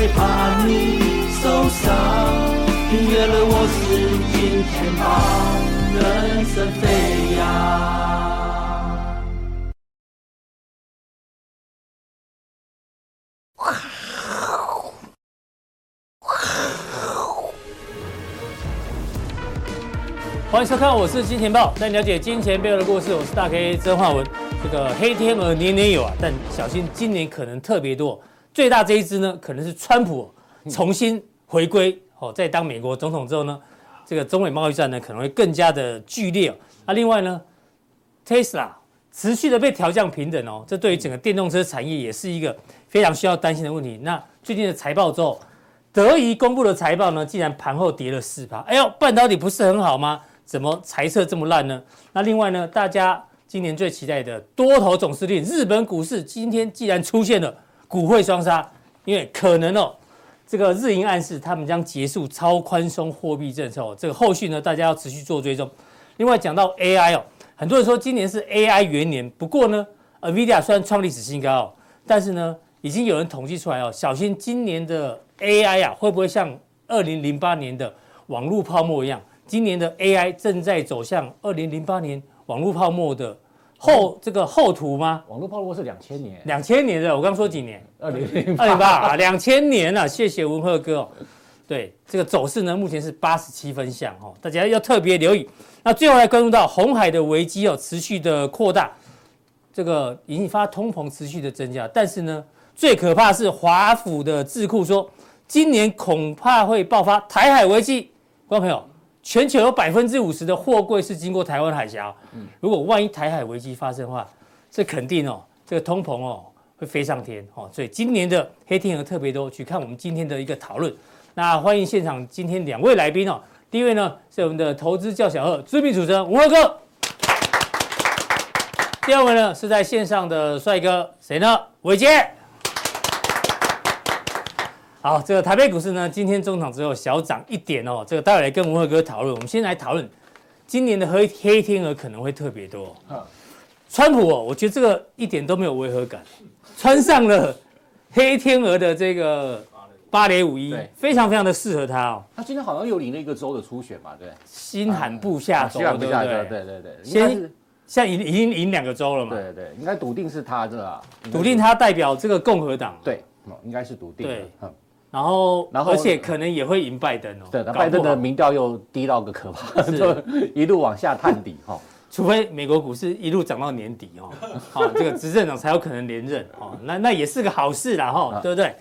会怕你受伤，订阅了我是今天吧，人生飞扬。欢迎收看，我是金钱豹，带你了解金钱背后的故事。我是大 K 曾焕文。这个黑天鹅年年有啊，但小心今年可能特别多。最大这一支呢，可能是川普重新回归哦，在当美国总统之后呢，这个中美贸易战呢可能会更加的剧烈哦。那另外呢 ，Tesla 持续的被调降平等哦，这对于整个电动车产业也是一个非常需要担心的问题。那最近的财报之后，德仪公布的财报呢，竟然盘后跌了4%。哎呦，半导体不是很好吗？怎么财测这么烂呢？那另外呢，大家今年最期待的多头总司令日本股市，今天既然出现了股汇双杀，因为可能哦，这个日银暗示他们将结束超宽松货币政策哦，这个后续呢，大家要持续做追踪。另外讲到 AI 哦，很多人说今年是 AI 元年，不过呢 ，NVIDIA 虽然创历史新高哦，但是呢，已经有人统计出来哦，小心今年的 AI 啊，会不会像2008年的网络泡沫一样？今年的 AI 正在走向2008年网络泡沫的后途吗？网络泡沫是2000年，2000年的，我刚说几年？2008啊，2000年啊，谢谢文赫哥哦。对，这个走势呢，目前是87分项哦，大家要特别留意。那最后来关注到红海的危机哦，持续的扩大，这个引发通膨持续的增加，但是呢，最可怕是华府的智库说，今年恐怕会爆发台海危机。观众朋友，全球有50%的货柜是经过台湾海峡，如果万一台海危机发生的话，这肯定哦，这个通膨哦会飞上天哦，所以今年的黑天鹅特别多，去看我们今天的一个讨论。那欢迎现场今天两位来宾哦，第一位呢是我们的投资教小二知名主持人文赫哥，第二位呢是在线上的帅哥谁呢？伟杰。好，这个台北股市呢，今天中场只有小涨1点哦。这个待会来跟文赫哥讨论。我们先来讨论今年的黑天鹅可能会特别多。川普哦，我觉得这个一点都没有违和感，穿上了黑天鹅的这个芭蕾舞衣，非常非常的适合他哦。他今天好像又领了一个州的初选嘛，对，新罕布夏州，对不对？对对对，现在已经赢2个州了嘛。对对，应该笃定是他这啊，笃定他代表这个共和党。对，应该是笃定的。对。然后，而且可能也会赢拜登哦。对，拜登的民调又低到个可怕，就一路往下探底哈、哦。除非美国股市一路涨到年底哦，哦，这个执政党才有可能连任哦，那也是个好事啦哈、哦啊，对不对？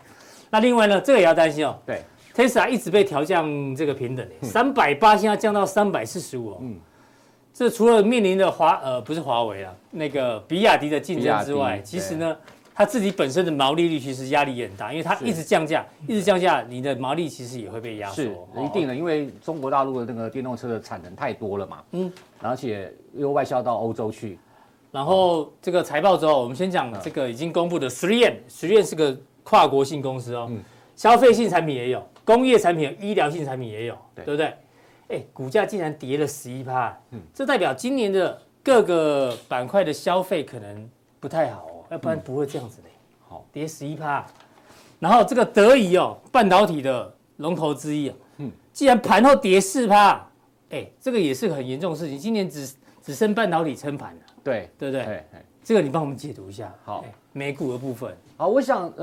那另外呢，这个也要担心哦。对 ，Tesla 一直被调降这个平等，380现在降到345哦。嗯，这除了面临的不是华为啊，那个比亚迪的竞争之外，其实呢。它自己本身的毛利率其实压力也很大，因为它一直降价，你的毛利其实也会被压缩。是一定的，因为中国大陆的那个电动车的产能太多了嘛，而且又外销到欧洲去。然后这个财报之后，我们先讲这个已经公布的 3M 是个跨国性公司哦，消费性产品也有，工业产品有，医疗性产品也有，对不对？哎，股价竟然跌了11%，这代表今年的各个板块的消费可能不太好。要不然不会这样子的，好，跌11%。然后这个德仪哦，半导体的龙头之一啊，既然盘后跌4%，哎，这个也是很严重的事情。今年只剩半导体撑盘了，对不对？这个你帮我们解读一下。好，美股的部分。好，我想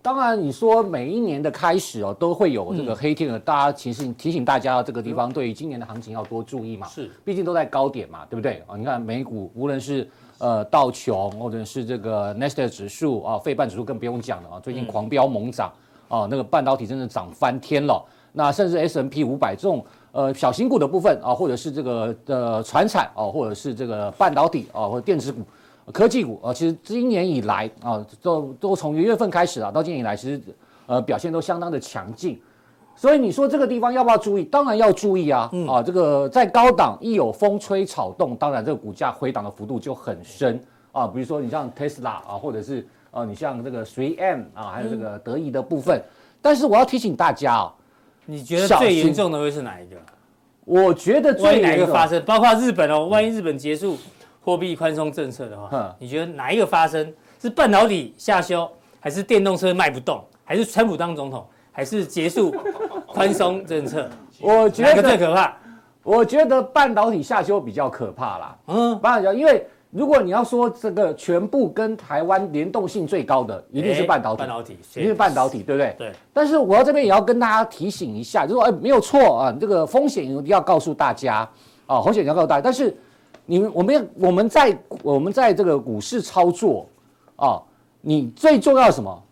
当然你说每一年的开始哦，都会有这个黑天鹅，大家其实提醒大家这个地方对于今年的行情要多注意嘛，是，毕竟都在高点嘛，对不对？哦，你看美股无论是道琼或者是这个 Nasdaq 指数啊，费半指数更不用讲了啊，最近狂飙猛涨啊，那个半导体真的涨翻天了。那甚至 S&P 500这种小型股的部分啊，或者是这个传产啊，或者是这个半导体啊，或者电子股、科技股啊，其实今年以来啊，都从1月份开始啊，到今年以来，其实表现都相当的强劲。所以你说这个地方要不要注意？当然要注意啊！啊，这个在高档一有风吹草动，当然这个股价回档的幅度就很深啊。比如说你像 Tesla 啊，或者是你像这个 3M 啊，还有这个德仪的部分。但是我要提醒大家啊，你觉得最严重的会是哪一个？我觉得最严重的哪一个发生？包括日本哦，万一日本结束货币宽松政策的话，你觉得哪一个发生？是半导体下修，还是电动车卖不动？还是川普当总统，还是结束宽松政策？我觉得哪个最可怕？我觉得半导体下修比较可怕啦。嗯，半导体，因为如果你要说这个全部跟台湾联动性最高的，一定是半导体，一定是半导体，对不对？对。但是我这边也要跟大家提醒一下，就是说，没有错啊，这个风险一定要告诉大家啊，风险要告诉大家。但是我们在这个股市操作啊，你最重要的是什么？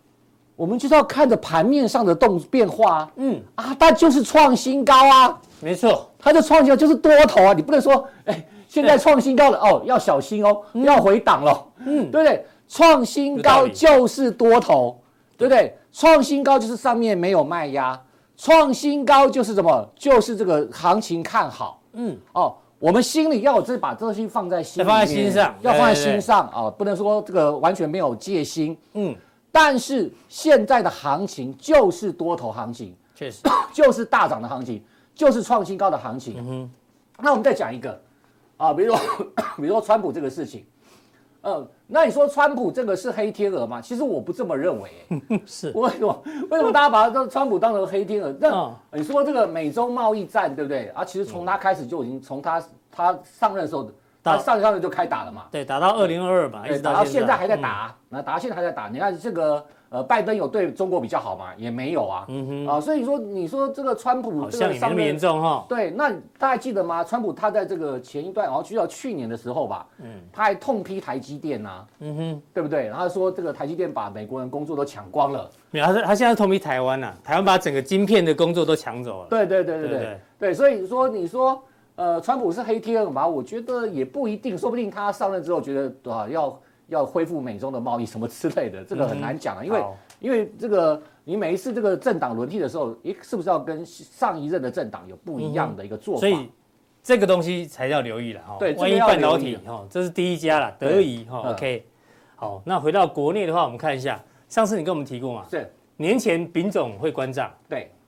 我们就是要看着盘面上的变化啊，嗯啊，它就是创新高啊，没错，它的创新高就是多头啊，你不能说，哎，现在创新高了哦，要小心哦，要回档了，嗯，对不对？创新高就是多头，对不对？创新高就是上面没有卖压，创新高就是什么？就是这个行情看好，嗯，哦，我们心里要有把这东西放在心里面，放在心上，要放在心上啊，不能说这个完全没有戒心，嗯。但是现在的行情就是多头行情，确实就是大涨的行情，就是创新高的行情。嗯、那我们再讲一个啊，比如说川普这个事情，那你说川普这个是黑天鹅吗？其实我不这么认为、欸。是为什么大家把川普当成黑天鹅？那、你说这个美洲贸易战，对不对？啊，其实从他开始就已经从他上任的时候。他上个就开打了嘛，对，打到2022吧，一直打到现在还在打，打到现在还在打。你看这个拜登有对中国比较好嘛？也没有啊，所以说你说这个川普这个上面严重哈，对，那大家记得吗？川普他在这个前一段，然后去到去年的时候吧，他还痛批台积电啊，对不对？然后说这个台积电把美国人工作都抢光了，没有，他现在痛批台湾啊，台湾把整个晶片的工作都抢走了，对，所以说你说。川普是黑天鹅嘛？我觉得也不一定，说不定他上任之后觉得要恢复美中的贸易什么之类的，这个很难讲啊。因为这个你每一次这个政党轮替的时候，是不是要跟上一任的政党有不一样的一个做法？所以这个东西才要留意了哈。对，万一半导体哈，这是第一家啦，德仪哈。OK， 好，那回到国内的话，我们看一下，上次你跟我们提过嘛？对，年前丙种会关账。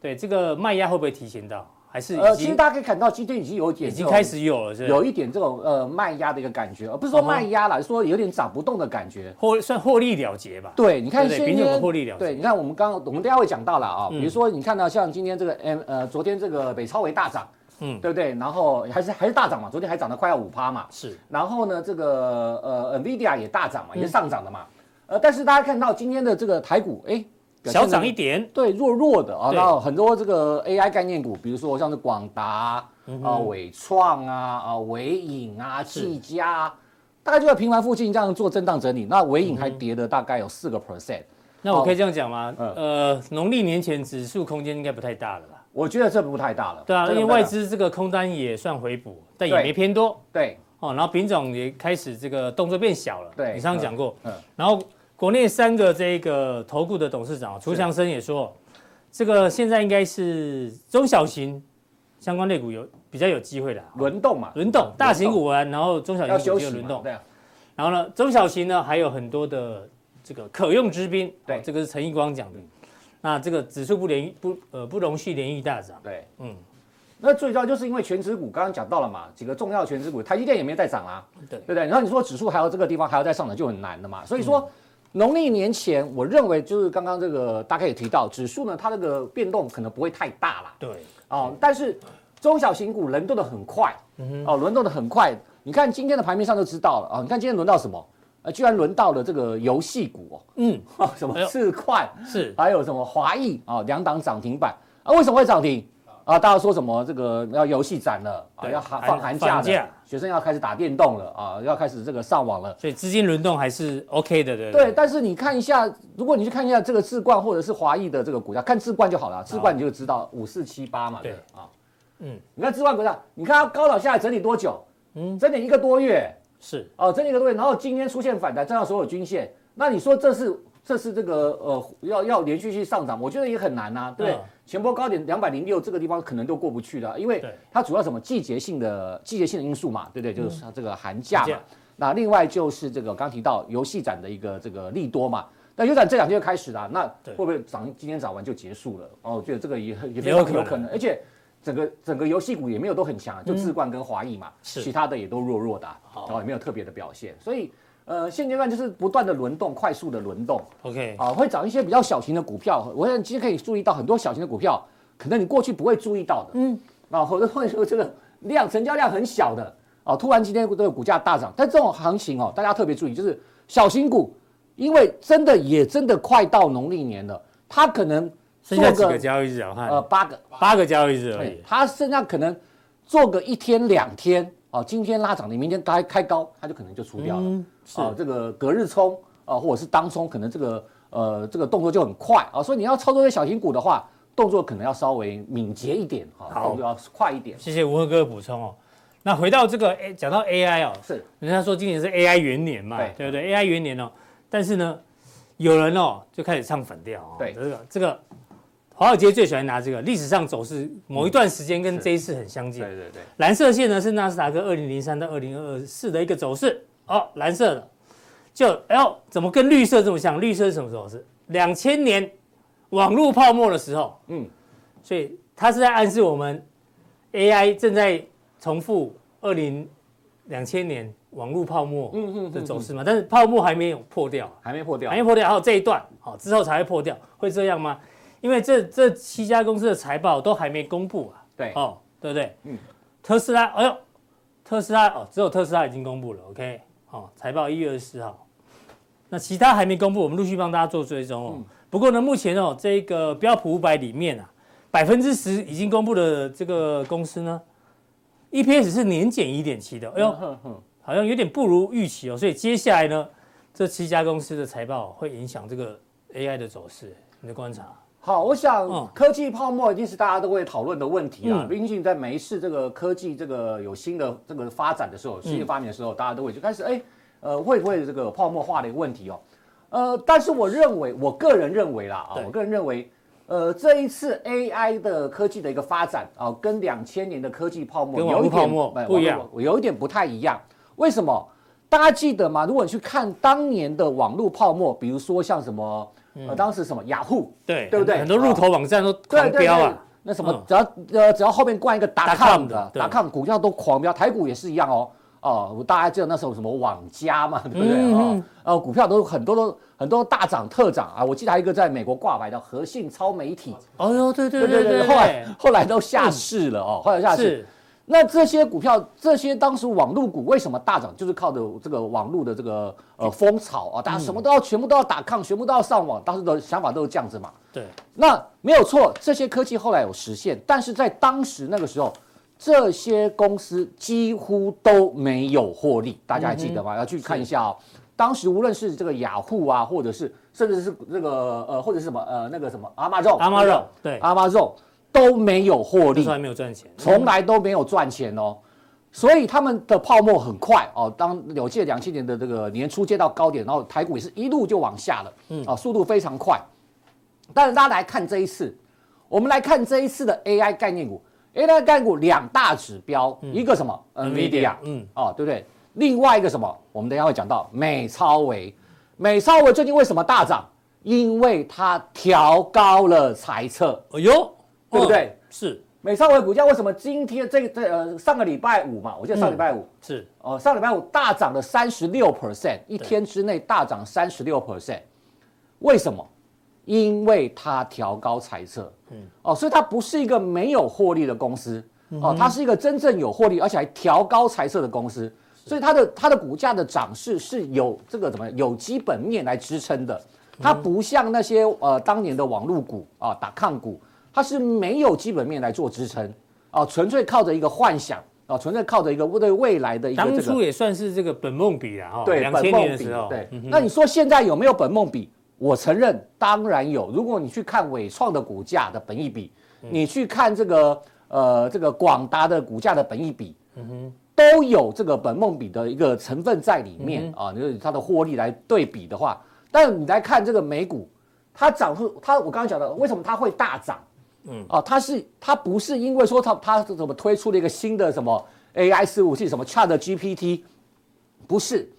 对，这个卖压会不会提前到？还是其实大家可以看到，今天已经开始有了，有一点这种卖压的一个感觉，而不是说卖压啦，说有点涨不动的感觉，算获利了结吧。对，你看今天获利了结。对，你看我们大家会讲到了啊，比如说你看到像今天这个昨天这个北超微大涨，对不对？然后还是大涨嘛，昨天还涨了快要5%嘛。是。然后呢，这个NVIDIA 也大涨嘛，也是上涨的嘛。但是大家看到今天的这个台股，哎。小涨一点，对，弱的啊，然后很多这个 AI 概念股，比如说像是广达啊、伟创啊、伟影啊、技嘉啊，大概就在平盘附近这样做震荡整理。那伟影还跌了大概有4%。那我可以这样讲吗？农历年前指数空间应该不太大了吧？我觉得这不太大了。对啊，因为外资这个空单也算回补，但也没偏多。对，哦，然后丙种也开始这个动作变小了。对，你上次讲过。然后。国内三个这个投顾的董事长涂祥生也说，这个现在应该是中小型相关类股比较有机会的轮动嘛，大型股完，然后中小型股就轮动，对啊，然后呢，中小型呢还有很多的这个可用之兵，对，这个是陈义光讲的，那这个指数不容续连续大涨，对，那最主要就是因为全指股刚刚讲到了嘛，几个重要的全指股，台积电也没再涨啦，对不对？然后你说指数还有这个地方还要再上涨就很难的嘛，所以说。农历年前，我认为就是刚刚这个大概也提到，指数呢它这个变动可能不会太大啦。对，但是中小型股轮动的很快，轮动的很快。你看今天的盘面上就知道了啊，你看今天轮到什么？居然轮到了这个游戏股哦，什么智冠是，还有什么华裔啊，两档涨停板啊，为什么会涨停？啊，大家说什么这个要游戏展了啊，要放寒假了，学生要开始打电动了啊，要开始这个上网了，所以资金轮动还是 OK 的，对。但是你看一下，如果你去看一下这个智冠或者是华裔的这个股价，看智冠就好了，智冠你就知道5478嘛，对啊，你看智冠股价，你看它高档下来整理多久？整理1个多月，是哦，整理1个多月，然后今天出现反弹，站上所有均线，那你说这是这个要连续去上涨，我觉得也很难啊，对，前波高点206这个地方可能就过不去了，因为它主要什么季节性的因素嘛，对不对？就是这个寒假嘛，那另外就是这个刚提到游戏展的一个这个利多嘛，那游戏展这2天就开始了，那会不会涨？今天涨完就结束了？我觉得这个也非常有可能，而且整个游戏股也没有都很强，就智冠跟华裔嘛，其他的也都弱弱的，也没有特别的表现，所以。现阶段就是不断的轮动，快速的轮动。OK， 好，会找一些比较小型的股票。我现在其实可以注意到很多小型的股票，可能你过去不会注意到的。嗯，啊，或者说这个量成交量很小的，啊，突然今天这个股价大涨。但这种行情哦，大家特别注意，就是小型股，因为真的也真的快到农历年了，它可能剩下几个交易日啊？八个交易日而已。它剩下可能做个一天两天。哦，今天拉涨的，明天开高，它就可能就出掉了。嗯，是啊，这个隔日冲啊，或者是当冲，可能这个动作就很快啊。所以你要操作一些小型股的话，动作可能要稍微敏捷一点，啊，好，动作要快一点。谢谢吴和哥的补充哦。那回到这个，讲到 AI 哦，是人家说今年是 AI 元年嘛，对不对 ？AI 元年哦，但是呢，有人哦就开始唱反调哦。对，这个。华尔街最喜欢拿这个历史上走势某一段时间跟这一次很相近。对对对。蓝色线呢是纳斯达克2003到2024的一个走势。哦，蓝色的。就怎么跟绿色这么像？绿色是什么走势？2000年网络泡沫的时候。嗯。所以它是在暗示我们 AI 正在重复2000年网络泡沫的走势嘛。但是泡沫还没有破掉。还没破掉。还有这一段，好，之后才会破掉。会这样吗？因为这七家公司的财报都还没公布啊，对，哦，对不对？嗯，特斯拉哦，只有特斯拉已经公布了 ，OK， 哦，财报1月24号，那其他还没公布，我们陆续帮大家做追踪哦。嗯，不过呢，目前哦，这个标普500里面啊，10%已经公布的这个公司呢 ，EPS 是年减1.7的，哎呦，好像有点不如预期哦，所以接下来呢，这七家公司的财报会影响这个 AI 的走势，你的观察。好，我想科技泡沫一定是大家都会讨论的问题啦。毕竟在每一次这个科技这个有新的这个发展的时候，新的发明的时候，大家都会就开始会不会这个泡沫化的问题哦？但是我个人认为，这一次 AI 的科技的一个发展啊，跟2000年的科技泡沫有一点不一样，有一点不太一样。为什么？大家记得吗？如果你去看当年的网络泡沫，比如说像什么。当时什么 Yahoo， 对不对？很多入口网站都狂飙啊。对对对，那什么，只要后面冠一个 .com 的 .com 股票都狂飙，台股也是一样哦。哦，大家记得那时候什么网家嘛，对不对？股票都很多大涨特涨啊。我记得还有一个在美国挂牌的和信超媒体。哦哟，对，后来都下市了哦，那这些股票，这些当时网路股为什么大涨？就是靠着这个网路的这个风潮啊，大家什么都要，全部都要打抗，全部都要上网，当时的想法都是这样子嘛。对，那没有错，这些科技后来有实现，但是在当时那个时候，这些公司几乎都没有获利，大家还记得吗？要去看一下哦。当时无论是这个雅虎啊，或者是甚至是这个或者是什么那个什么 Amazon， 对 Amazon。都没有获利，从来没有赚钱，哦，所以他们的泡沫很快哦。当我记得2000年的这个年初接到高点，然后台股也是一路就往下了，速度非常快。但是大家来看这一次，我们来看这一次的 AI 概念股 ，AI 概念股两大指标，一个什么 NVIDIA， 对不对？另外一个什么，我们等一下会讲到美超微最近为什么大涨？因为它调高了财测，哎呦。对不对？是美超微股价为什么今天上个礼拜五嘛，我记得上礼拜五是上礼拜五大涨了36%，一天之内大涨36%，为什么？因为它调高财测，所以它不是一个没有获利的公司哦，它是一个真正有获利而且还调高财测的公司，所以它的股价的涨势是有这个有基本面来支撑的，它不像那些当年的网路股啊、打抗股。它是没有基本面来做支撑啊，纯粹靠着一个幻想啊，纯粹靠着一个对未来的一个。当初也算是这个本梦比啦，哈，对，2000年的时候。对，那你说现在有没有本梦比？我承认，当然有。如果你去看伟创的股价的本益比，你去看这个广达的股价的本益比，都有这个本梦比的一个成分在里面啊。就是它的获利来对比的话，但你来看这个美股，它涨出它，我刚刚讲的，为什么它会大涨？它不是因为说它怎么推出了一个新的什么 AI 伺服器，什么 ChatGPT， 不是，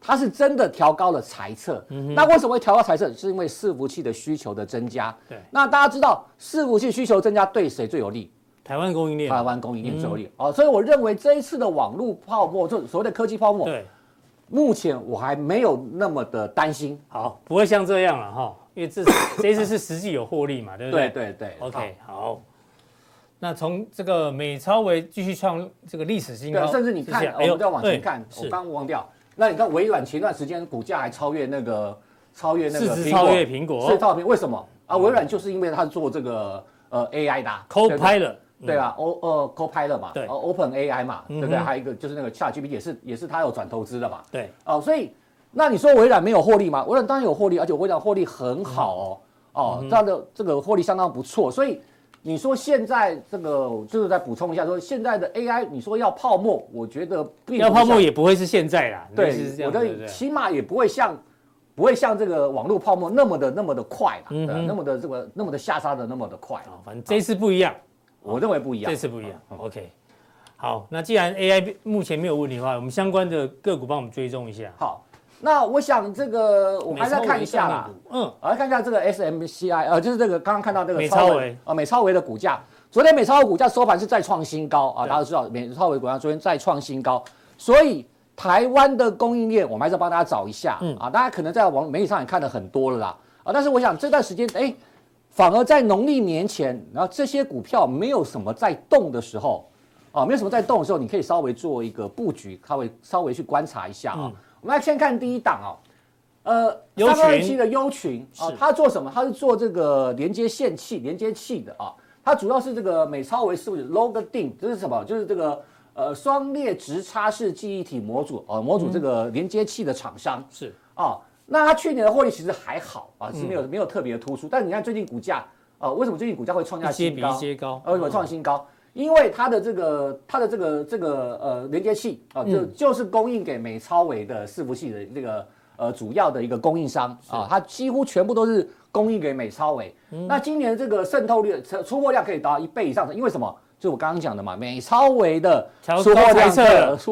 它是真的调高了财测。那为什么会调高财测？是因为伺服器的需求的增加。对，那大家知道伺服器需求增加对谁最有利？台湾供应链最有利。所以我认为这一次的网络泡沫，就所谓的科技泡沫，目前我还没有那么的担心。好，不会像这样了哈，因为这次是实际有获利嘛，对不对？对对对。OK， 好。那从这个美超微继续创这个历史新高，甚至你看，我们再往前看，我刚忘掉。那你看微软前段时间股价还超越那个市值超越苹果，为什么啊？微软就是因为它做这个AI 的 Copilot， 对吧？Copilot 嘛，对 ，Open AI 嘛，对不对？还有一个就是那个 ChatGPT 也是它有转投资的嘛，对。哦，所以那你说微软没有获利吗？微软当然有获利，而且微软获利很好哦，它的这个获利相当不错，所以。你说现在这个就是再补充一下，说现在的 AI， 你说要泡沫，我觉得并不要泡沫也不会是现在啦。对，我觉得起码也不会像这个网络泡沫那么的快啦，那么的下杀的那么的快。啊，反正这次不一样，我认为不一样，这次不一样。OK， 好，那既然 AI 目前没有问题的话，我们相关的个股帮我们追踪一下。好。那我想这个我还是要看一下啦，我来看一下这个 SMCI， 就是这个刚刚看到这个美超微的股价，昨天美超微股价收盘是再创新高啊，大家知道美超微股价昨天再创新高，所以台湾的供应链我们还是帮大家找一下啊，大家可能在网媒体上也看了很多了啦啊，但是我想这段时间反而在农历年前，然后这些股票没有什么在动的时候啊，没有什么在动的时候，你可以稍微做一个布局，稍微去观察一下啊。我们来先看第一档327的优群啊，它做什么？它是做这个连接器的啊，它主要是这个美超微450 Logdin， 这是什么？就是这个双列直插式记忆体模组这个连接器的厂商是啊。那它去年的获利其实还好啊，是没有特别突出，但你看最近股价啊，为什么最近股价会创下新高？一些比一些高，为什么创新高？因为它的这个连接器啊，就是供应给美超微的伺服器的这个主要的一个供应商啊，它几乎全部都是供应给美超微。那今年这个渗透率出货量可以达到1倍以上，因为什么？就我刚刚讲的嘛，美超微的出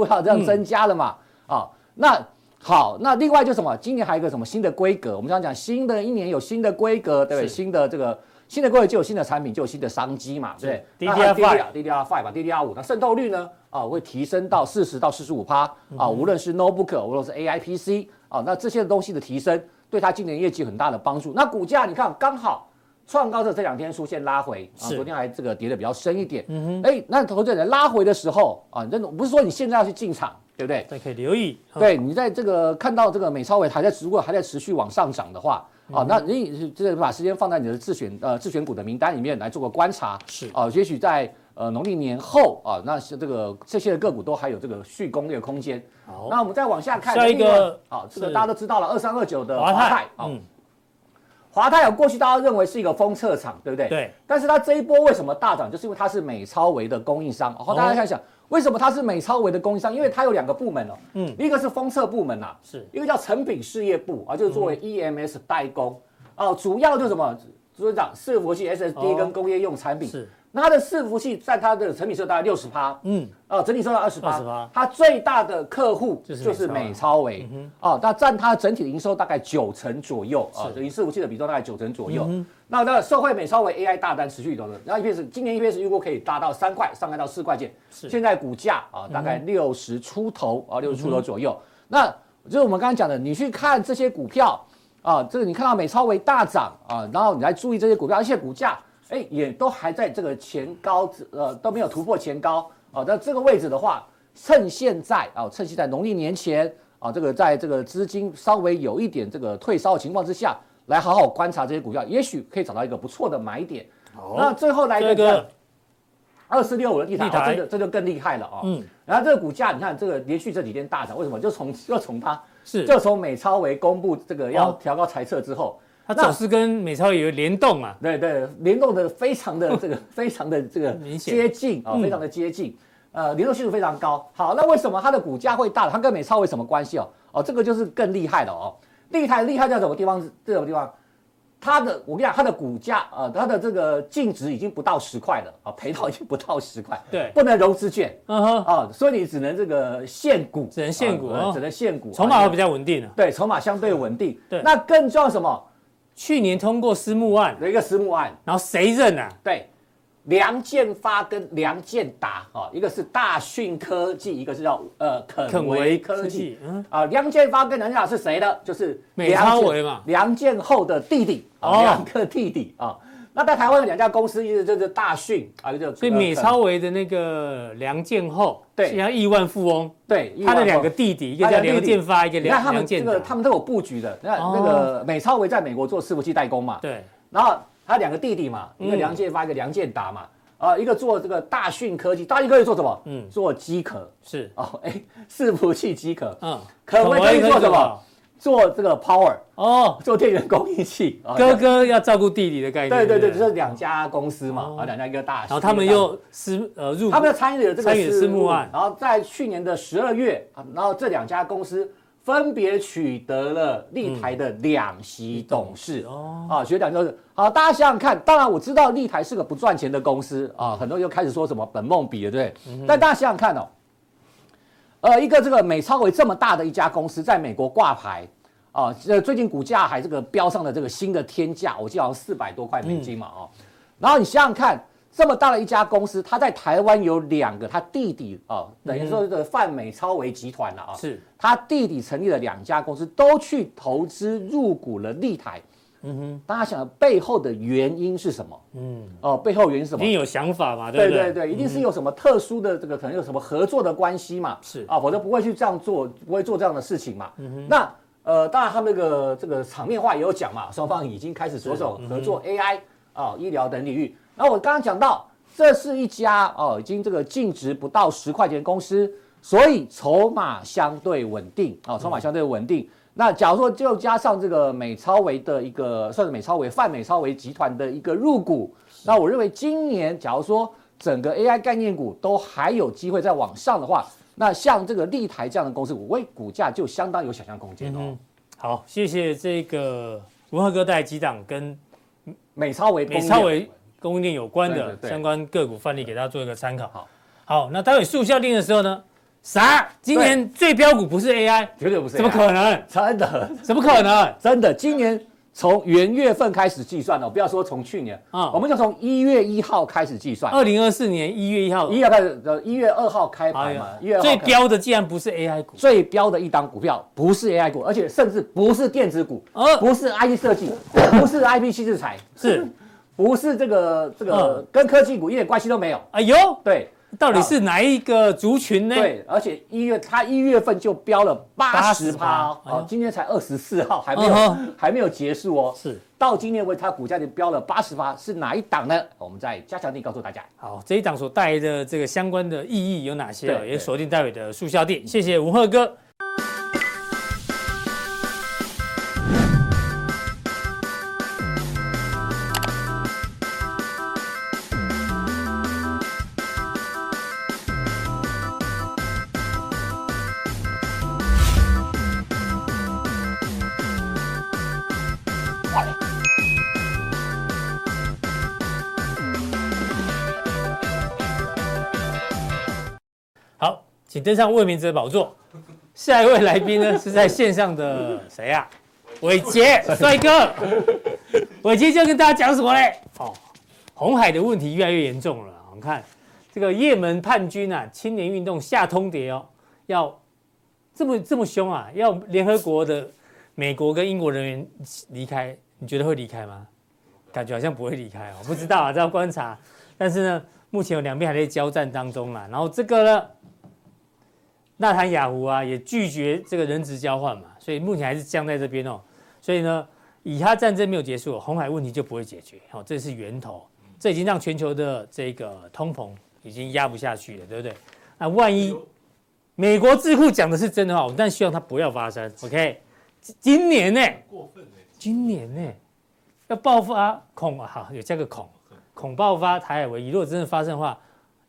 货量增加了嘛啊。那好，那另外就是什么？今年还有一个什么新的规格？我们常讲新的一年有新的规格，对不对？新的规格就有新的产品，就有新的商机嘛，对不对？ DDR5 嘛 ，DDR5， 那渗透率呢？啊，会提升到40%到45%啊，无论是 notebook， 无论是 AIPC 啊，那这些东西的提升对它今年业绩很大的帮助。那股价你看刚好创高的这两天出现拉回，啊，昨天还这个跌得比较深一点。那投资人拉回的时候啊，不是说你现在要去进场，对不对？对，可以留意。对，你在这个看到这个美超微如果还在持续往上涨的话。哦，那你这把时间放在你的自选股的名单里面来做个观察，是啊，也许在农历年后啊，那是这些个股都还有这个续攻略空间。好，那我们再往下看，下一个啊，这个大家都知道了，2329的华泰啊，华泰过去大家认为是一个封测厂，对不对？对。但是它这一波为什么大涨，就是因为它是美超微的供应商。大家想想，为什么它是美超微的供应商？因为它有2个部门哦，一个是封测部门啊，是一个叫成品事业部啊，就是作为 EMS 代工哦，主要就是什么，就是讲伺服器 SSD 跟工业用产品。是，那它的伺服器占它的成品社大概60%，整体社大概20%，它最大的客户就是美超微啊，那占它整体的营收大概90%左右啊，等于伺服器的比重大概90%左右。那受惠美超微 AI 大单持续走的，然后今年 EPS 预估可以达到3块，上看到4块钱，现在股价啊大概60出头啊，60出头左右。那就是我们刚刚讲的，你去看这些股票啊，这个你看到美超微大涨啊，然后你来注意这些股票，而且股价。也都还在这个前高，都没有突破前高啊。那这个位置的话，趁现在农历年前啊，这个在这个资金稍微有一点这个退烧的情况之下，来好好观察这些股票，也许可以找到一个不错的买点。那最后来一个2465的立台，这就更厉害了啊。然后这个股价你看，这个连续这几天大涨，为什么？就从美超微公布这个要调高财测之后。它总是跟美超微有联动啊，对对，联动的非常的接近啊，非常的接近，联动系数非常高。好，那为什么它的股价会大？它跟美超微什么关系哦？哦，这个就是更厉害了哦。厉害在什么地方？这种地方，它的我跟你讲，它的股价啊，它的这个净值已经不到10块了啊，赔到已经不到10块，对，不能融资券，所以你只能这个现股，只能现股，筹码会比较稳定啊，对，筹码相对稳定。对，那更重要什么？去年通过私募案，有一个私募案，然后谁认啊？对，梁健发跟梁健达一个是大讯科技，一个是叫肯维科技啊。梁健发跟梁健达是谁呢？就是美超微嘛，梁健后的弟弟，两个弟弟啊。那在台湾有两家公司，一个就是大讯啊，所以美超微的那个梁健后，对，像亿万富翁，对，他的两个弟弟，一个叫梁健发，一个梁健达，他们都有布局的。那个美超微在美国做伺服器代工嘛，对，然后。他两个弟弟嘛，一个梁健发，一个梁健达嘛，一个做这个大讯科技，大讯科技做什么？做机壳是哦，哎，伺服器机壳。肯维科技做什么？做这个 power 哦，做电源供应器。哥哥要照顾弟弟的概念。对对对，就是两家公司嘛，两家一个大。然后他们又入，他们又参与了这个私募案。然后在去年的12月，然后这两家公司。分别取得了立台的两席董事啊，取得两席董事。好，大家想想看，当然我知道立台是个不赚钱的公司啊，很多人又开始说什么本梦比了，对不对？但大家想想看哦，一个这个美超微这么大的一家公司，在美国挂牌啊，最近股价还这个标上了这个新的天价，我记得好像$400多嘛哦。然后你想想看。这么大的一家公司，他在台湾有两个，他弟弟啊，等于说这个泛美超微集团了啊，是他弟弟成立了两家公司，都去投资入股了立台。大家想背后的原因是什么？背后原因是什么？一定有想法嘛，对不对？对对对，一定是有什么特殊的这个，可能有什么合作的关系嘛，是啊，否则不会去这样做，不会做这样的事情嘛。那当然他们这个场面话也有讲嘛，双方已经开始着手合作 AI 啊、医疗等领域。然后我刚刚讲到，这是一家已经这个净值不到10块钱的公司，所以筹码相对稳定啊，筹码相对稳定。那假如说就加上这个美超微的一个，算是泛美超微集团的一个入股，那我认为今年假如说整个 AI 概念股都还有机会再往上的话，那像这个立台这样的公司，我为股价就相当有想象空间哦。好，谢谢这个文赫哥带几档跟美超微。供应链有关的相关个股范例给大家做一个参考。好，那待会速效定的时候呢？啥？今年最标股不是 AI， 绝对不是，怎么可能？真的？怎么可能？真的？今年从元月份开始计算了，不要说从去年啊，我们就从1月1号开始计算。2024年1月1号，1月2号开盘嘛。最标的竟然不是 AI 股，最标的一档股票不是 AI 股，而且甚至不是电子股，不是 IT 设计，不是 IPC 制裁，是。不是这个跟科技股一点关系都没有。哎呦，对，到底是哪一个族群呢？对，而且他一月份就飙了80%，今天才24号，还没有结束哦。是，到今天为止，它股价就飙了80%，是哪一档呢？我们再加强地告诉大家。好，这一档所带来的这个相关的意义有哪些？也锁定待会的速效定。谢谢文赫哥。请登上魏明哲的宝座。下一位来宾呢是在线上的谁啊？伟杰帅哥。伟杰就跟大家讲什么嘞？红海的问题越来越严重了。我们看这个也门叛军啊，青年运动下通牒哦，要这么凶啊，要联合国的美国跟英国人员离开，你觉得会离开吗？感觉好像不会离开哦，不知道啊，这要观察。但是呢，目前有两边还在交战当中啦。然后这个呢？纳坦雅胡啊，也拒绝这个人质交换嘛，所以目前还是僵在这边哦。所以呢，以哈战争没有结束，红海问题就不会解决。好，这是源头，这已经让全球的这个通膨已经压不下去了，对不对？那万一美国智库讲的是真的话，我们但希望它不要发生。OK， 今年呢、要爆发恐爆发台海危机，如果真的发生的话，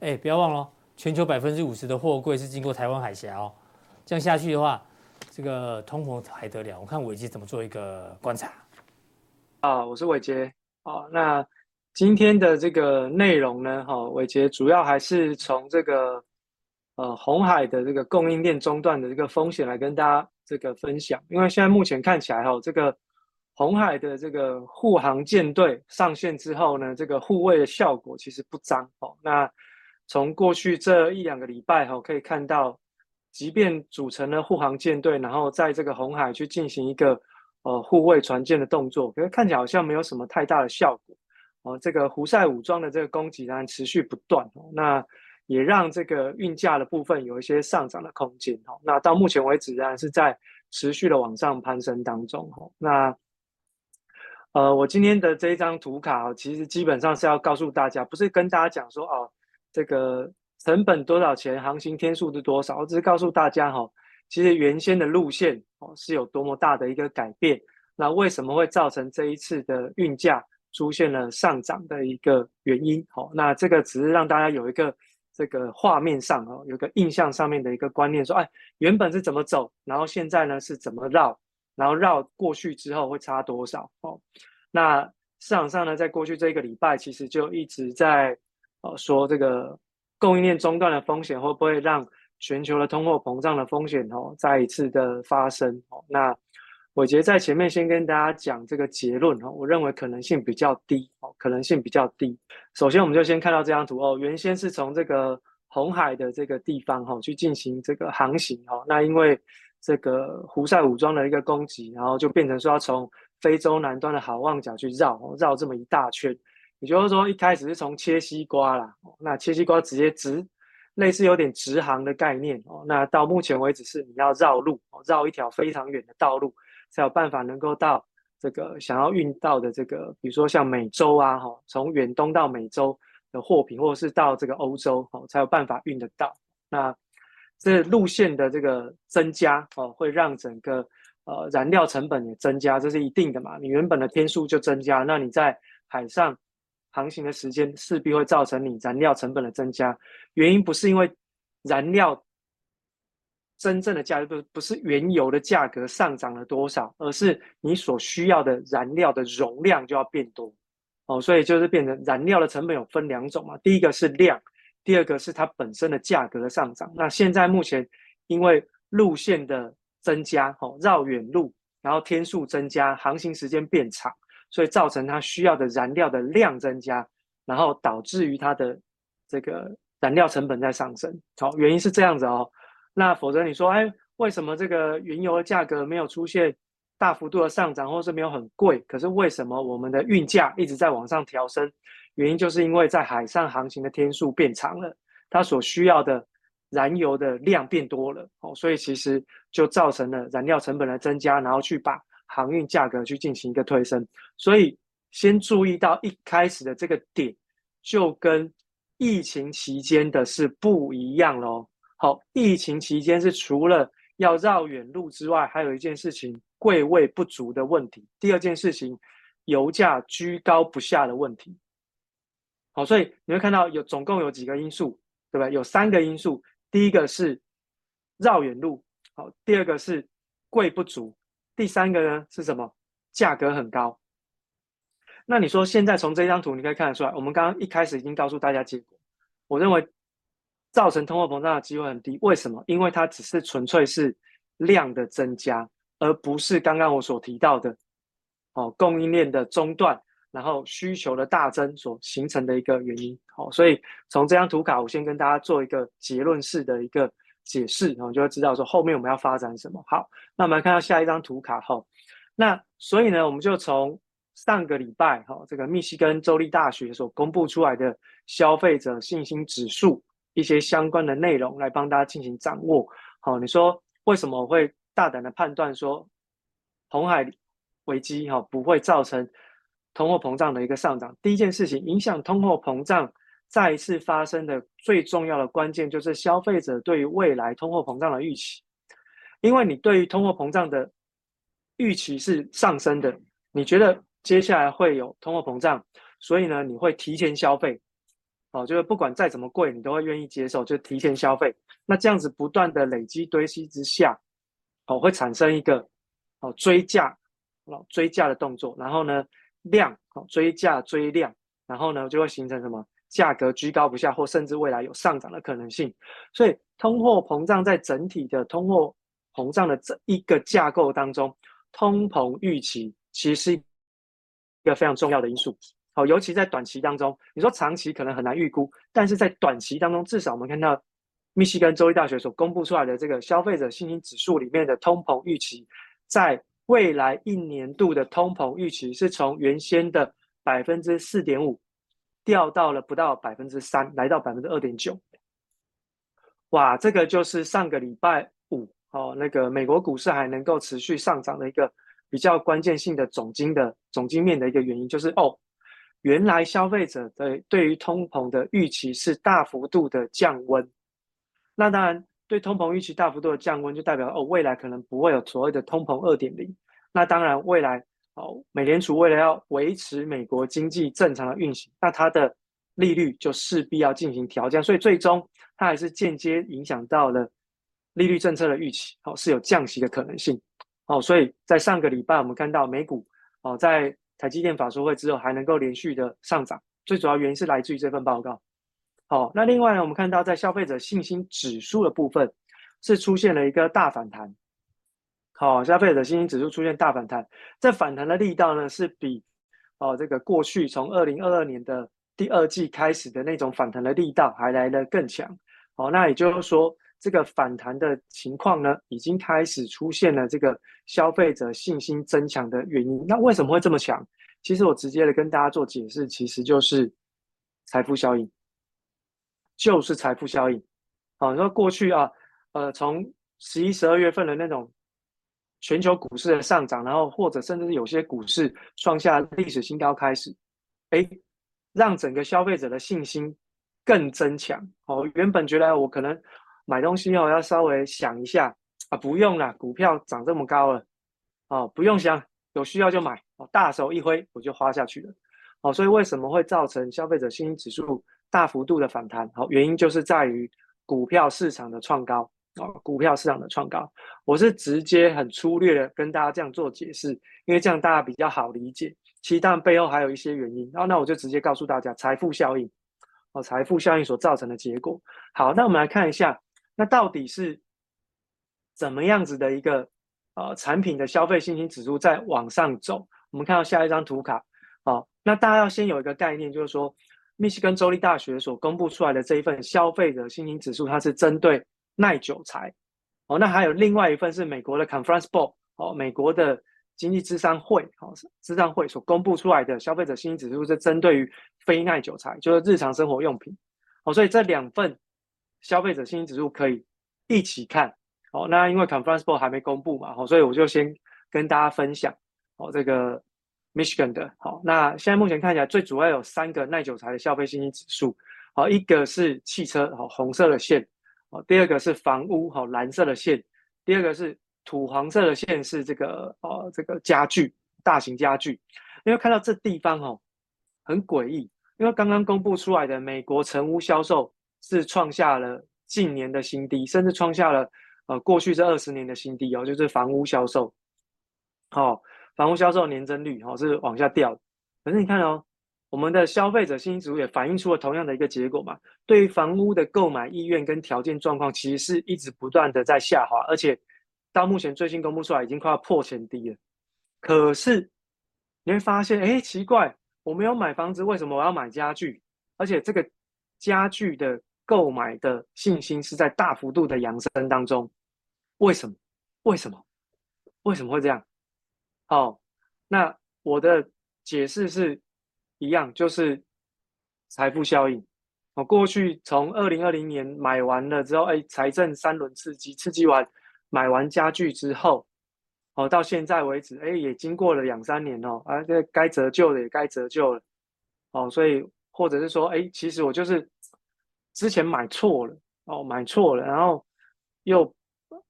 哎，不要忘了。全球50%的货柜是经过台湾海峡哦，这样下去的话，这个通膨还得了？我看伟杰怎么做一个观察。我是伟杰。那今天的这个内容呢，伟杰主要还是从这个红海的这个供应链中断的这个风险来跟大家这个分享，因为现在目前看起来这个红海的这个护航舰队上线之后呢，这个护卫的效果其实不彰哦。那从过去这一两个礼拜哦，可以看到，即便组成了护航舰队，然后在这个红海去进行一个护卫船舰的动作，可是看起来好像没有什么太大的效果哦。这个胡塞武装的这个攻击当然持续不断哦，那也让这个运价的部分有一些上涨的空间哦。那到目前为止仍然是在持续的往上攀升当中哦。那我今天的这一张图卡哦，其实基本上是要告诉大家，不是跟大家讲说哦，这个成本多少钱，航行天数是多少，我只是告诉大家哦，其实原先的路线哦是有多么大的一个改变，那为什么会造成这一次的运价出现了上涨的一个原因哦？那这个只是让大家有一个这个画面上哦，有一个印象上面的一个观念说，哎，原本是怎么走，然后现在呢是怎么绕。然后绕过去之后会差多少哦？那市场上呢，在过去这一个礼拜，其实就一直在说这个供应链中断的风险会不会让全球的通货膨胀的风险哦再一次的发生哦？那我觉得在前面先跟大家讲这个结论哦，我认为可能性比较低哦，可能性比较低。首先我们就先看到这张图哦，原先是从这个红海的这个地方哦去进行这个航行哦，那因为这个胡塞武装的一个攻击，然后就变成说要从非洲南端的好望角去绕这么一大圈，也就是说一开始是从切西瓜啦，那切西瓜直接直，类似有点直航的概念哦。那到目前为止是你要绕路，绕一条非常远的道路，才有办法能够到这个想要运到的这个，比如说像美洲啊，从远东到美洲的货品，或者是到这个欧洲才有办法运得到。那这路线的这个增加哦，会让整个燃料成本也增加，这是一定的嘛。你原本的天数就增加，那你在海上航行的时间势必会造成你燃料成本的增加。原因不是因为燃料真正的价格，不是原油的价格上涨了多少，而是你所需要的燃料的容量就要变多哦。所以就是变成燃料的成本有分两种嘛，第一个是量。第二个是它本身的价格的上涨。那现在目前因为路线的增加哦，绕远路，然后天数增加，航行时间变长，所以造成它需要的燃料的量增加，然后导致于它的这个燃料成本在上升。好，原因是这样子哦。那否则你说，哎，为什么这个原油的价格没有出现大幅度的上涨，或是没有很贵？可是为什么我们的运价一直在往上调升？原因就是因为在海上航行的天数变长了，它所需要的燃油的量变多了哦，所以其实就造成了燃料成本的增加，然后去把航运价格去进行一个推升。所以先注意到一开始的这个点就跟疫情期间的是不一样咯。好，疫情期间是除了要绕远路之外，还有一件事情，柜位不足的问题；第二件事情，油价居高不下的问题。好，所以你会看到总共有几个因素，对不对？有三个因素，第一个是绕远路，好，第二个是柜不足，第三个呢是什么？价格很高。那你说现在从这张图你可以看得出来，我们刚刚一开始已经告诉大家结果，我认为造成通货膨胀的机会很低。为什么？因为它只是纯粹是量的增加，而不是刚刚我所提到的哦供应链的中断。然后需求的大增所形成的一个原因，好，所以从这张图卡，我先跟大家做一个结论式的一个解释，然后就会知道说后面我们要发展什么。好，那我们来看到下一张图卡后，那所以呢，我们就从上个礼拜哈，这个密西根州立大学所公布出来的消费者信心指数一些相关的内容来帮大家进行掌握。好，你说为什么我会大胆的判断说红海危机哈不会造成通货膨胀的一个上涨？第一件事情，影响通货膨胀再一次发生的最重要的关键就是消费者对于未来通货膨胀的预期。因为你对于通货膨胀的预期是上升的，你觉得接下来会有通货膨胀，所以呢你会提前消费哦，就是不管再怎么贵你都会愿意接受，就提前消费。那这样子不断的累积堆积之下哦，会产生一个哦追价的动作，然后呢量追价追量，然后呢就会形成什么价格居高不下，或甚至未来有上涨的可能性。所以通货膨胀在整体的通货膨胀的这一个架构当中，通膨预期其实是一个非常重要的因素。好，尤其在短期当中，你说长期可能很难预估，但是在短期当中，至少我们看到密西根州立大学所公布出来的这个消费者信心指数里面的通膨预期，在未来一年度的通膨预期是从原先的 4.5% 掉到了不到 3%， 来到 2.9%。 哇，这个就是上个礼拜五那个美国股市还能够持续上涨的一个比较关键性的总经面的一个原因，就是原来消费者对于通膨的预期是大幅度的降温。那当然对通膨预期大幅度的降温，就代表未来可能不会有所谓的通膨 2.0。 那当然未来美联储为了要维持美国经济正常的运行，那它的利率就势必要进行调降，所以最终它还是间接影响到了利率政策的预期，是有降息的可能性。所以在上个礼拜我们看到美股在台积电法说会之后还能够连续的上涨，最主要原因是来自于这份报告。那另外呢，我们看到在消费者信心指数的部分是出现了一个大反弹。消费者信心指数出现大反弹，这反弹的力道呢是比这个过去从2022年的第二季开始的那种反弹的力道还来得更强。那也就是说这个反弹的情况呢已经开始出现了这个消费者信心增强的原因。那为什么会这么强？其实我直接的跟大家做解释，其实就是财富效应，就是财富效应。你说过去从11、12月份的那种全球股市的上涨，然后或者甚至是有些股市创下历史新高开始，让整个消费者的信心更增强。原本觉得我可能买东西要稍微想一下啊，不用啦，股票涨这么高了，不用想，有需要就买，大手一挥我就花下去了。所以为什么会造成消费者信心指数大幅度的反弹？原因就是在于股票市场的创高。股票市场的创高，我是直接很粗略的跟大家这样做解释，因为这样大家比较好理解。其实当然背后还有一些原因，那我就直接告诉大家财富效应，财富效应所造成的结果。好，那我们来看一下，那到底是怎么样子的一个产品的消费信心指数在往上走？我们看到下一张图卡，那大家要先有一个概念，就是说密西根州立大学所公布出来的这一份消费者信心指数，它是针对耐久材。那还有另外一份是美国的 Conference Board， 美国的经济咨商会所公布出来的消费者信心指数是针对于非耐久材，就是日常生活用品。所以这两份消费者信心指数可以一起看。那因为 Conference Board 还没公布嘛，所以我就先跟大家分享这个 Michigan 的。那现在目前看起来最主要有三个耐久材的消费信心指数，一个是汽车，红色的线，第二个是房屋，蓝色的线，第二个是土黄色的线，是这个家具，大型家具。因为看到这地方很诡异，因为刚刚公布出来的美国成屋销售是创下了近年的新低，甚至创下了过去这20年的新低，就是房屋销售。房屋销售年增率是往下掉的。可是你看我们的消费者信心指数也反映出了同样的一个结果嘛，对于房屋的购买意愿跟条件状况其实是一直不断的在下滑，而且到目前最新公布出来已经快要破前低了。可是你会发现奇怪，我没有买房子，为什么我要买家具？而且这个家具的购买的信心是在大幅度的扬升当中，为什么会这样？那我的解释是一样，就是财富效应。过去从2020年买完了之后，财政3轮刺激完买完家具之后，到现在为止也经过了2、3年，该折旧的也该折旧了。所以或者是说其实我就是之前买错了，然后又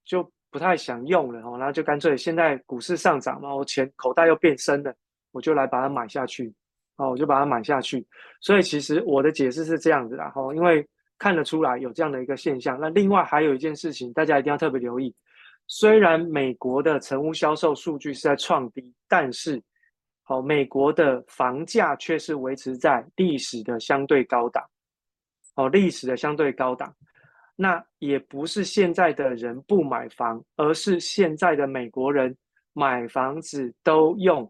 就不太想用了，然后就干脆现在股市上涨嘛，我钱口袋又变深了，我就来把它买下去。我就把它买下去。所以其实我的解释是这样子啦，因为看得出来有这样的一个现象。那另外还有一件事情大家一定要特别留意，虽然美国的成屋销售数据是在创低，但是美国的房价却是维持在历史的相对高档，那也不是现在的人不买房，而是现在的美国人买房子都用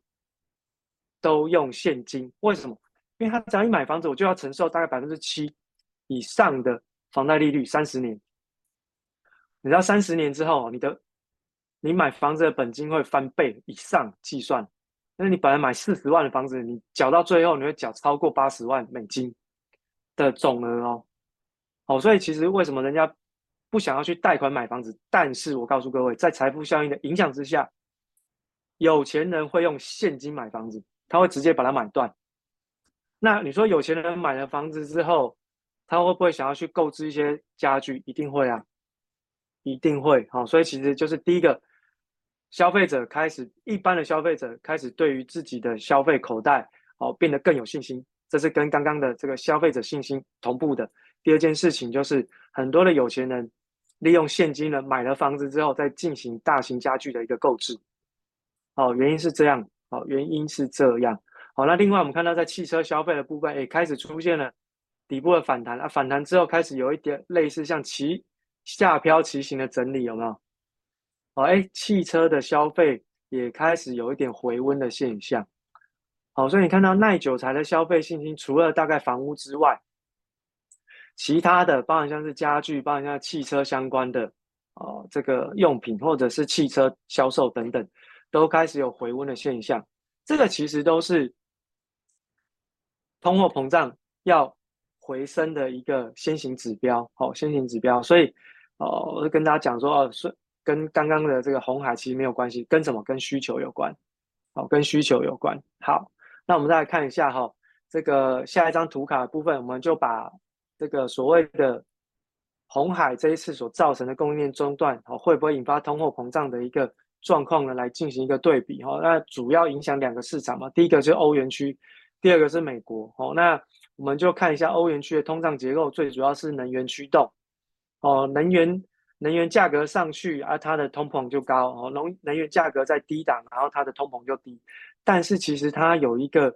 都用现金。为什么？因为他只要一买房子，我就要承受大概 7% 以上的房贷利率30年。你知道30年之后，你买房子的本金会翻倍以上计算。那你本来买40万的房子，你缴到最后你会缴超过80万美金的总额哦。好，所以其实为什么人家不想要去贷款买房子？但是我告诉各位，在财富效应的影响之下，有钱人会用现金买房子，他会直接把它买断。那你说有钱人买了房子之后，他会不会想要去购置一些家具？一定会啊，一定会。好，所以其实就是第一个，消费者开始，一般的消费者开始对于自己的消费口袋变得更有信心，这是跟刚刚的这个消费者信心同步的。第二件事情就是很多的有钱人利用现金呢买了房子之后，再进行大型家具的一个购置。好，原因是这样。好，原因是这样。好，那另外我们看到在汽车消费的部分也开始出现了底部的反弹啊，反弹之后开始有一点类似像下漂骑行的整理，有没有？好，汽车的消费也开始有一点回温的现象。好，所以你看到耐久材的消费信心，除了大概房屋之外，其他的包含像是家具，包含像汽车相关的这个用品，或者是汽车销售等等，都开始有回温的现象。这个其实都是通货膨胀要回升的一个先行指标，先行指标。所以我跟大家讲说，跟刚刚的这个红海其实没有关系，跟什么？跟需求有关，跟需求有关。好，那我们再来看一下这个下一张图卡的部分，我们就把这个所谓的红海这一次所造成的供应链中断会不会引发通货膨胀的一个状况呢来进行一个对比。那主要影响两个市场嘛，第一个是欧元区，第二个是美国。那我们就看一下欧元区的通胀结构，最主要是能源驱动。能源价格上去啊，它的通膨就高。能源价格在低档，然后它的通膨就低。但是其实它有一个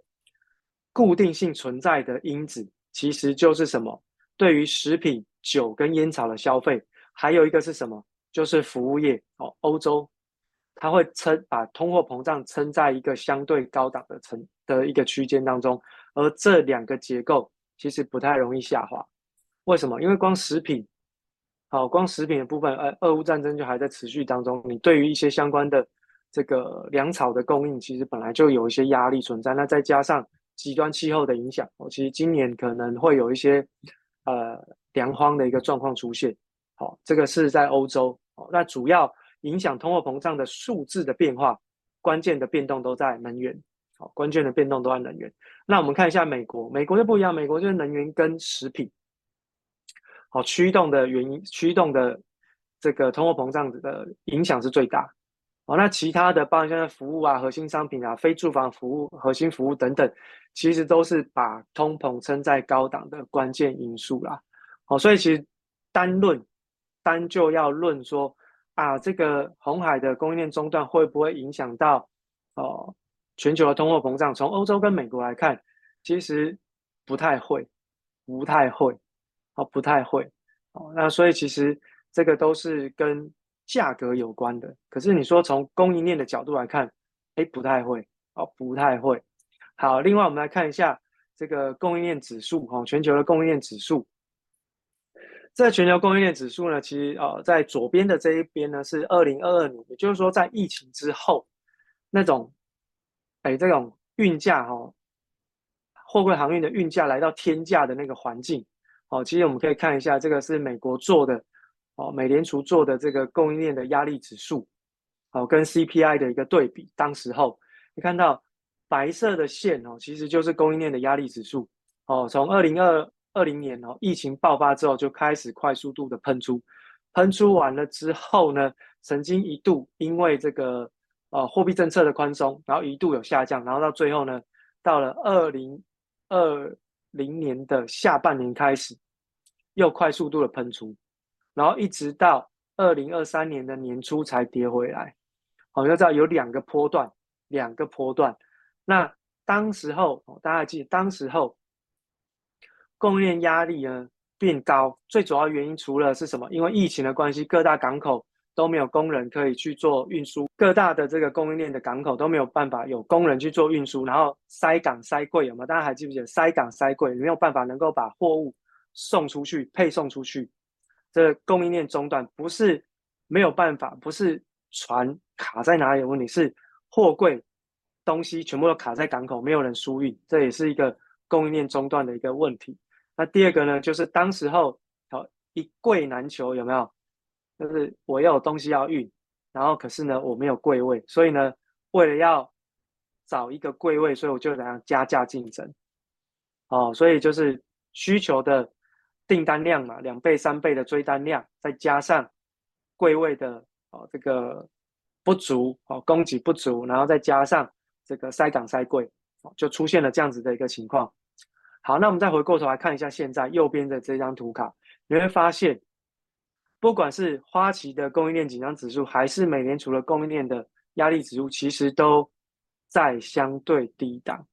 固定性存在的因子，其实就是什么？对于食品、酒跟烟草的消费，还有一个是什么？就是服务业。欧洲它会把通货膨胀撑在一个相对高档的一个区间当中，而这两个结构其实不太容易下滑。为什么？因为光食品的部分，俄乌战争就还在持续当中，你对于一些相关的这个粮草的供应，其实本来就有一些压力存在。那再加上极端气候的影响，其实今年可能会有一些粮荒的一个状况出现。好，这个是在欧洲。那主要影响通货膨胀的数字的变化，关键的变动都在能源。好，关键的变动都在能源。那我们看一下美国，美国就不一样，美国就是能源跟食品。好，驱动的原因，驱动的这个通货膨胀的影响是最大。好，那其他的包含像服务啊、核心商品啊、非住房服务、核心服务等等，其实都是把通膨撑在高档的关键因素啦。好，所以其实单就要论说啊，这个红海的供应链中断会不会影响到全球的通货膨胀？从欧洲跟美国来看，其实不太会。那所以其实这个都是跟价格有关的，可是你说从供应链的角度来看，不太会。好，另外我们来看一下这个供应链指数，全球的供应链指数。这全球供应链指数呢，其实在左边的这一边呢是2022年，也就是说在疫情之后这种运价货柜航运的运价来到天价的那个环境。其实我们可以看一下，这个是美国做的，美联储做的这个供应链的压力指数，跟 CPI 的一个对比。当时候你看到白色的线其实就是供应链的压力指数。从2020年疫情爆发之后就开始快速度的喷出完了之后呢，曾经一度因为这个货币政策的宽松，然后一度有下降，然后到最后呢，到了2020年的下半年开始又快速度的喷出，然后一直到2023年的年初才跌回来。你就知道有两个波段。那当时候大家记得，当时候供应链压力呢变高，最主要原因除了是什么？因为疫情的关系，各大港口都没有工人可以去做运输，各大的这个供应链的港口都没有办法有工人去做运输，然后塞港塞柜有没有？大家还记不记得塞港塞柜没有办法能够把货物送出去配送出去，这个供应链中断不是没有办法，不是船卡在哪里有问题，是货柜东西全部都卡在港口，没有人输运，这也是一个供应链中断的一个问题。那第二个呢，就是当时候一柜难求有没有？就是我要有东西要运，然后可是呢我没有柜位，所以呢为了要找一个柜位，所以我就怎样加价竞争。所以就是需求的订单量嘛，2倍3倍的追单量，再加上柜位的这个不足，供给不足，然后再加上这个塞港塞柜，就出现了这样子的一个情况。好，那我们再回过头来看一下现在右边的这张图卡，你会发现不管是花旗的供应链紧张指数还是美联储的供应链的压力指数，其实都在相对低档。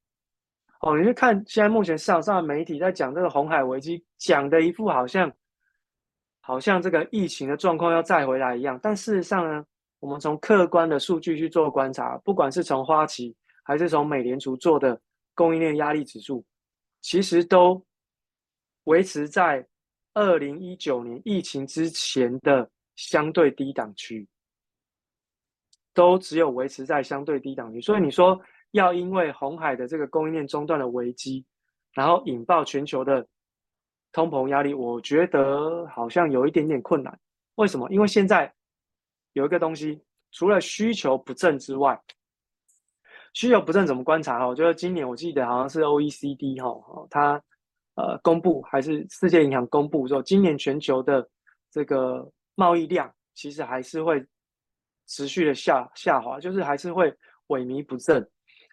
你就看现在目前市场上的媒体在讲这个红海危机，讲的一副好像这个疫情的状况要再回来一样，但事实上呢，我们从客观的数据去做观察，不管是从花旗还是从美联储做的供应链压力指数，其实都维持在2019年疫情之前的相对低档区，都只有维持在相对低档区。所以你说要因为鸿海的这个供应链中断的危机，然后引爆全球的通膨压力，我觉得好像有一点点困难。为什么？因为现在有一个东西，除了需求不振之外，需求不振怎么观察？我觉得今年我记得好像是 OECD 它公布，还是世界银行公布之后，今年全球的这个贸易量其实还是会持续的下滑，就是还是会萎靡不振。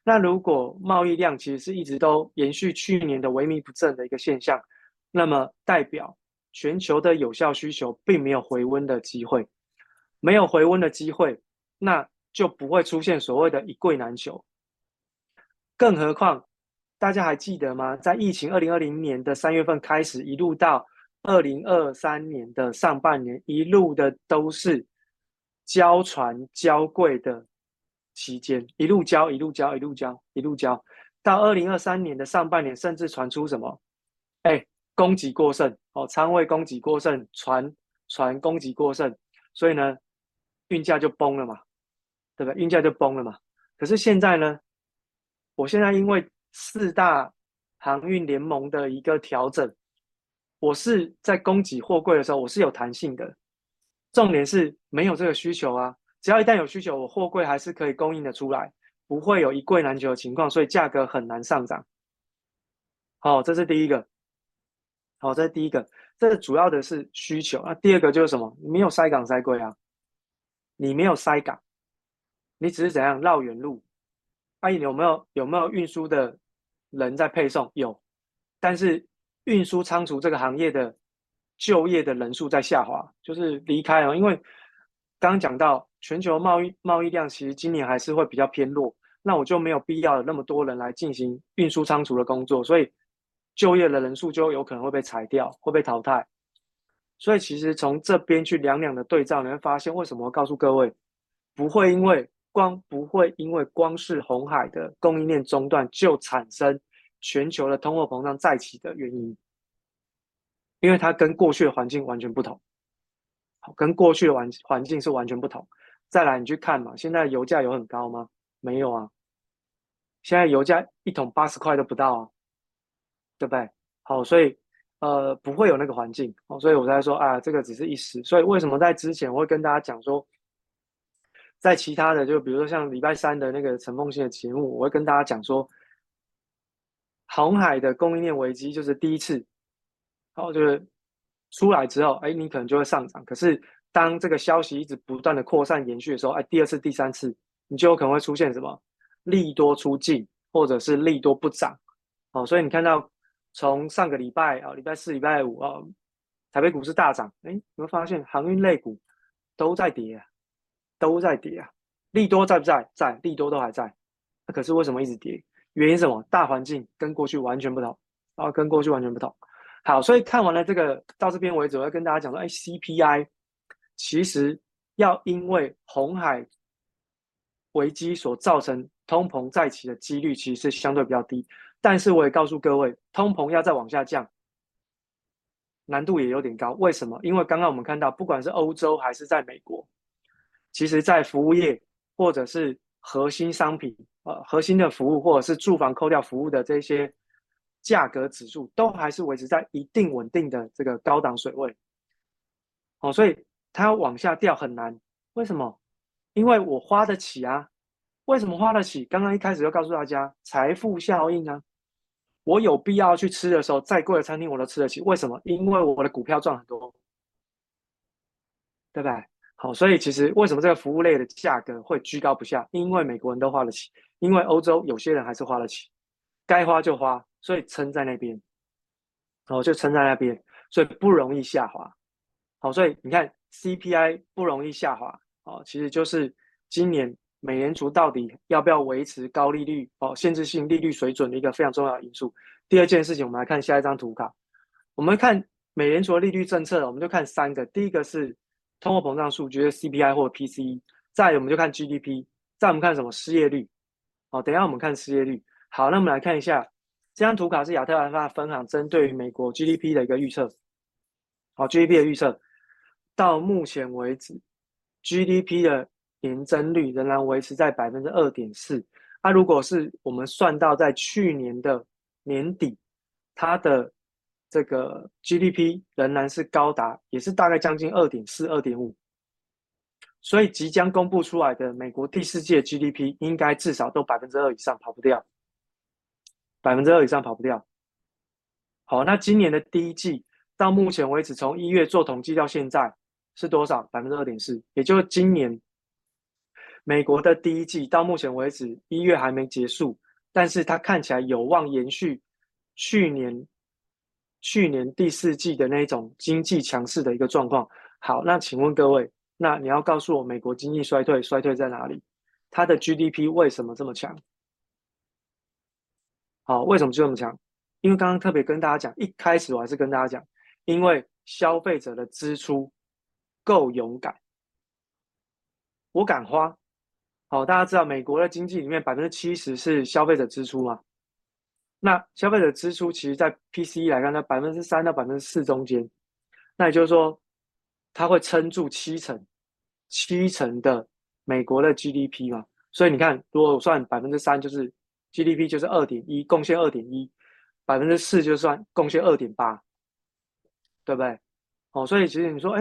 那如果贸易量其实是一直都延续去年的萎靡不振的一个现象，那么代表全球的有效需求并没有回温的机会，没有回温的机会，那就不会出现所谓的一柜难求。更何况大家还记得吗？在疫情2020年的3月份开始，一路到2023年的上半年，一路的都是交船交柜的期间，一路交，到2023年的上半年，甚至传出什么供给过剩，仓位供给过剩，船供给过剩，所以呢运价就崩了嘛，对不对？运价就崩了嘛。可是现在呢，我现在因为4大航运联盟的一个调整，我是在供给货柜的时候我是有弹性的，重点是没有这个需求啊，只要一旦有需求，我货柜还是可以供应的出来，不会有一柜难求的情况，所以价格很难上涨。这是第一个。这主要的是需求。那第二个就是什么？你没有塞港塞柜啊，你没有塞港，你只是怎样绕远路。有没有运输的人在配送？有，但是运输仓储这个行业的就业的人数在下滑，就是离开了。因为刚刚讲到全球贸易量其实今年还是会比较偏弱，那我就没有必要有那么多人来进行运输仓储的工作，所以就业的人数就有可能会被裁掉，会被淘汰。所以其实从这边去两的对照，你会发现为什么我告诉各位，不会因为光是鸿海的供应链中断就产生全球的通货膨胀再起的原因，因为它跟过去的环境完全不同，跟过去的环境是完全不同。再来你去看嘛，现在油价有很高吗？没有啊，现在油价一桶80块都不到啊，对不对？所以不会有那个环境，所以我才说这个只是一时。所以为什么在之前我会跟大家讲说，在其他的就比如说像礼拜三的那个陈凤馨的节目，我会跟大家讲说，鸿海的供应链危机就是第一次，就是出来之后你可能就会上涨，可是当这个消息一直不断的扩散延续的时候，第二次第三次你就有可能会出现什么利多出尽或者是利多不涨。所以你看到从上个礼拜礼拜四礼拜五台北股市大涨，你会发现航运类股都在跌啊，利多在不在？在，利多都还在。可是为什么一直跌？原因是什么？大环境跟过去完全不同，好，所以看完了这个到这边为止，我要跟大家讲说，CPI 其实要因为红海危机所造成通膨再起的几率其实是相对比较低，但是我也告诉各位，通膨要再往下降难度也有点高。为什么？因为刚刚我们看到不管是欧洲还是在美国，其实在服务业或者是核心商品、核心的服务或者是住房扣掉服务的这些价格指数都还是维持在一定稳定的这个高档水位。所以它要往下掉很难。为什么？因为我花得起啊。为什么花得起？刚刚一开始就告诉大家，财富效应啊。我有必要去吃的时候，再贵的餐厅我都吃得起。为什么？因为我的股票赚很多，对吧？好，所以其实为什么这个服务类的价格会居高不下？因为美国人都花得起，因为欧洲有些人还是花得起，该花就花，所以撑在那边，好，就撑在那边，所以不容易下滑。好，所以你看 CPI 不容易下滑，好，其实就是今年美联储到底要不要维持高利率、限制性利率水准的一个非常重要的因素。第二件事情，我们来看下一张图卡。我们看美联储的利率政策，我们就看三个。第一个是通货膨胀数据，就是 CPI 或 PCE。再来我们就看 GDP。再来我们看什么？失业率。好，等一下我们看失业率。好，那我们来看一下这张图卡，是亚特兰大分行针对于美国 GDP 的一个预测。好 ，GDP 的预测到目前为止 ，GDP 的年增率仍然维持在 2.4%。那如果是我们算到在去年的年底，它的这个 GDP 仍然是高达，也是大概将近 2.4、2.5。所以即将公布出来的美国第四季 GDP 应该至少都 2% 以上跑不掉。2% 以上跑不掉。好，那今年的第一季到目前为止，从1月做统计到现在是多少？ 2.4%。也就是今年美国的第一季到目前为止1月还没结束，但是它看起来有望延续去年第四季的那种经济强势的一个状况。好，那请问各位，那你要告诉我美国经济衰退在哪里？它的 GDP 为什么这么强？好，为什么就这么强？因为刚刚特别跟大家讲，一开始我还是跟大家讲，因为消费者的支出够勇敢，我敢花。好，大家知道美国的经济里面 70% 是消费者支出嘛？那消费者支出其实在 PCE 来看，在 3% 到 4% 中间，那也就是说它会撑住七成的美国的 GDP 嘛。所以你看，如果我算 3%， 就是 GDP 就是 2.1， 贡献 2.1， 4% 就算贡献 2.8， 对不对？好，所以其实你说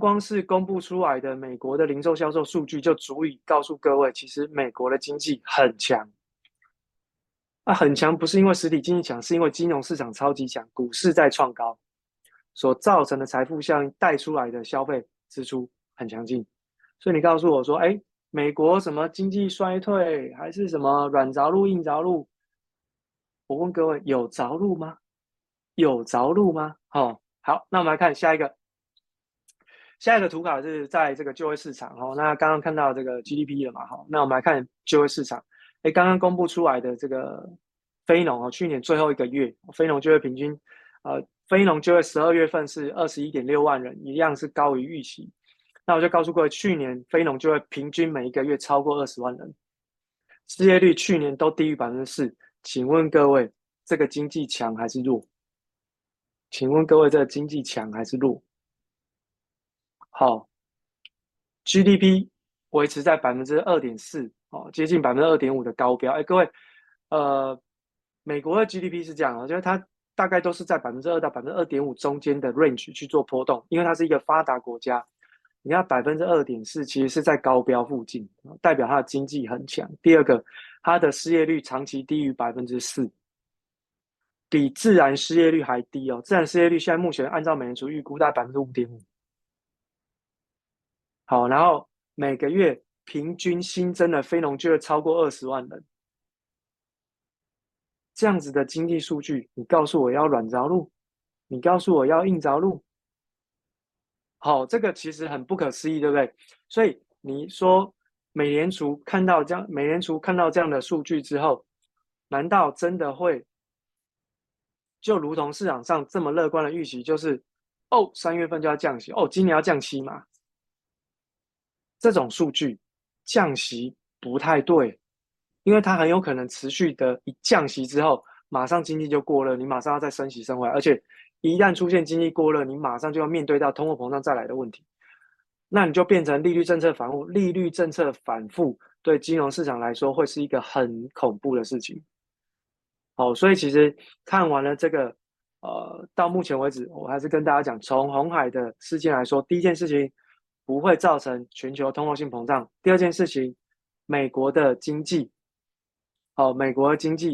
光是公布出来的美国的零售销售数据就足以告诉各位，其实美国的经济很强。很强不是因为实体经济强，是因为金融市场超级强，股市在创高所造成的财富效应带出来的消费支出很强劲。所以你告诉我说，美国什么经济衰退还是什么软着陆硬着陆？我问各位，有着陆吗？有着陆吗？好，那我们来看下一个。下一个图卡是在这个就业市场，那刚刚看到这个 GDP 了嘛，那我们来看就业市场。刚刚公布出来的这个非农，去年最后一个月非农就业平均，非农就业12月份是 21.6 万人，一样是高于预期。那我就告诉各位，去年非农就业平均每一个月超过20万人，失业率去年都低于 4%。请问各位，这个经济强还是弱？好， GDP 维持在 2.4%、接近 2.5% 的高标。各位，美国的 GDP 是这样，就是它大概都是在 2% 到 2.5% 中间的 range 去做波动，因为它是一个发达国家。你看 2.4% 其实是在高标附近，代表它的经济很强。第二个，它的失业率长期低于 4%， 比自然失业率还低自然失业率现在目前按照美联储预估大概 5.5%。好，然后每个月平均新增的非农就业超过20万人，这样子的经济数据，你告诉我要软着陆，你告诉我要硬着陆，好，这个其实很不可思议，对不对？所以你说美联储看到这样的数据之后，难道真的会就如同市场上这么乐观的预期，就是3月份就要降息，今年要降7码？这种数据降息不太对，因为它很有可能持续的一降息之后，马上经济就过热，你马上要再升息升回来，而且一旦出现经济过热，你马上就要面对到通货膨胀再来的问题，那你就变成利率政策反复，对金融市场来说会是一个很恐怖的事情。好，所以其实看完了这个，到目前为止，我还是跟大家讲，从鸿海的事件来说，第一件事情不会造成全球通货性膨胀，第二件事情，美国的经济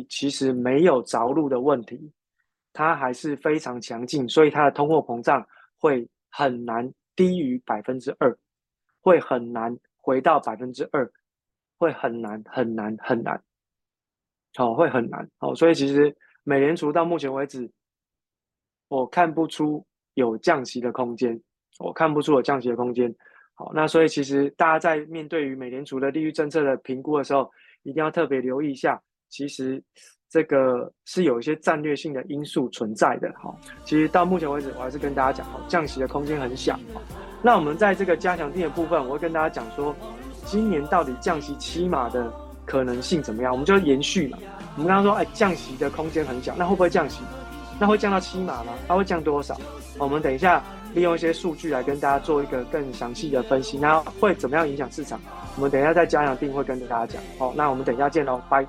其实没有着陆的问题，它还是非常强劲，所以它的通货膨胀会很难低于 2%， 会很难回到 2%， 会很难。会很难。所以其实美联储到目前为止，我看不出有降息的空间。那所以其实大家在面对于美联储的利率政策的评估的时候，一定要特别留意一下，其实这个是有一些战略性的因素存在的。其实到目前为止，我还是跟大家讲，降息的空间很小。那我们在这个加强定的部分，我会跟大家讲说，今年到底降息7码的可能性怎么样？我们就延续嘛。我们刚刚说，降息的空间很小，那会不会降息？那会降到7码吗？它会降多少？我们等一下利用一些数据来跟大家做一个更详细的分析。那会怎么样影响市场？我们等一下在加强定会跟大家讲。好，那我们等一下见喽，拜。